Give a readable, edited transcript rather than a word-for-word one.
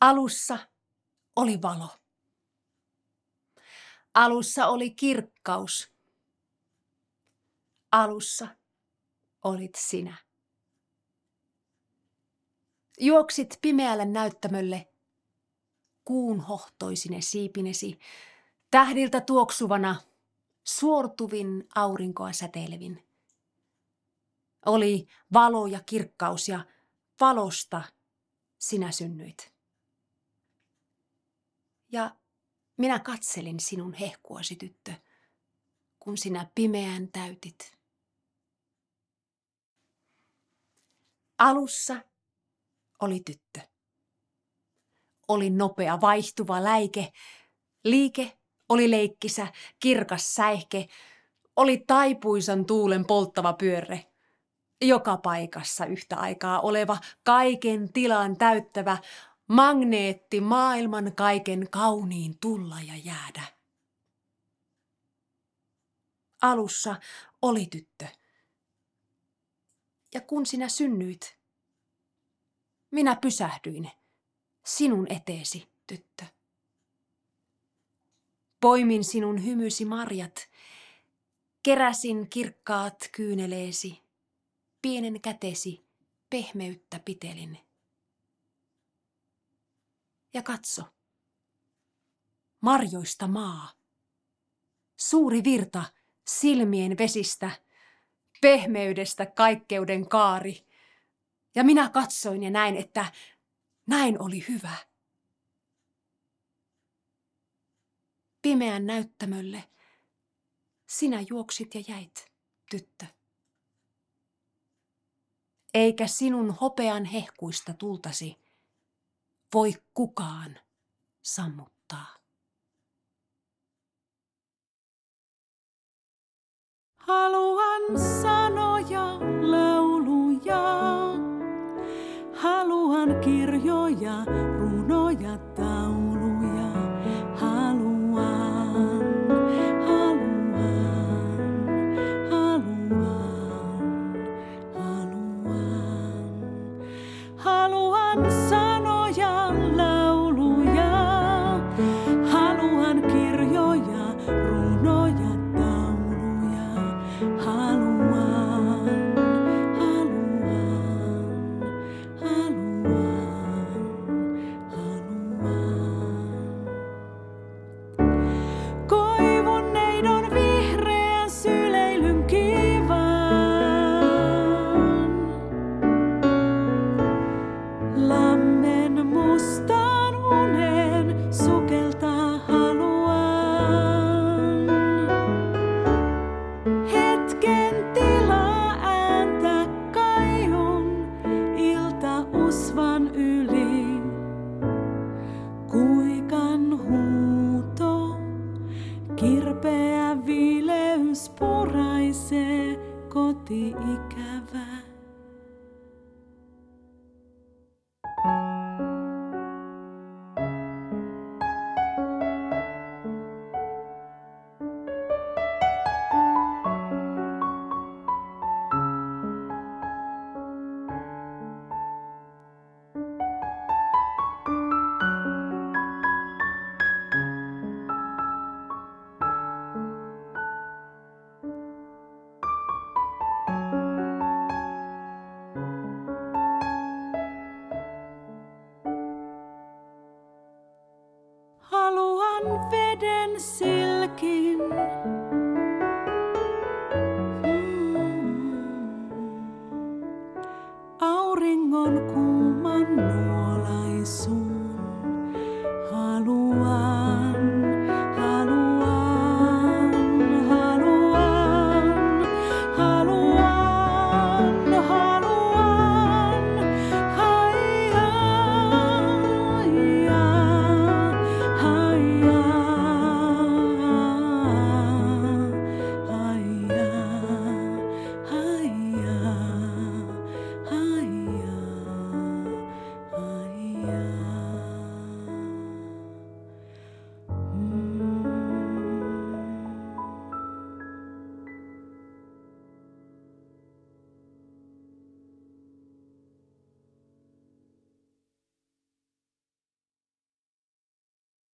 Alussa oli valo. Alussa oli kirkkaus. Alussa olit sinä. Juoksit pimeälle näyttämölle kuun hohtoisine siipinesi, tähdiltä tuoksuvana, suortuvin aurinkoa säteilevin. Oli valo ja kirkkaus ja valosta sinä synnyit. Ja minä katselin sinun hehkuasi, tyttö, kun sinä pimeän täytit. Alussa oli tyttö. Oli nopea, vaihtuva läike. Liike oli leikkisä, kirkas säihke. Oli taipuisan tuulen polttava pyörre. Joka paikassa yhtä aikaa oleva, kaiken tilan täyttävä, magneetti maailman kaiken kauniin tulla ja jäädä. Alussa oli tyttö. Ja kun sinä synnyit, minä pysähdyin sinun eteesi, tyttö. Poimin sinun hymysi marjat, keräsin kirkkaat kyyneleesi, pienen kätesi pehmeyttä pitelin. Ja katso, marjoista maa, suuri virta silmien vesistä, pehmeydestä kaikkeuden kaari. Ja minä katsoin ja näin, että näin oli hyvä. Pimeän näyttämölle sinä juoksit ja jäit, tyttö. Eikä sinun hopean hehkuista tultasi voi kukaan sammuttaa. Haluan sanoja, lauluja, haluan kirjoja, runoja, tauluja, haluan sanoja, lauluja, haluan kirjoja, runoja, tauluja, haluan. Koivun neidon vihreän syleilyn kivan, lammen mustan unen sukeltaa haluan. Hetken tilaa ääntä kaihun iltausvan yli. Kuikan huuto, kirpeä vileys puraisee koti-ikävää. Haluan veden silkin, auringon kuuman nuolaisun.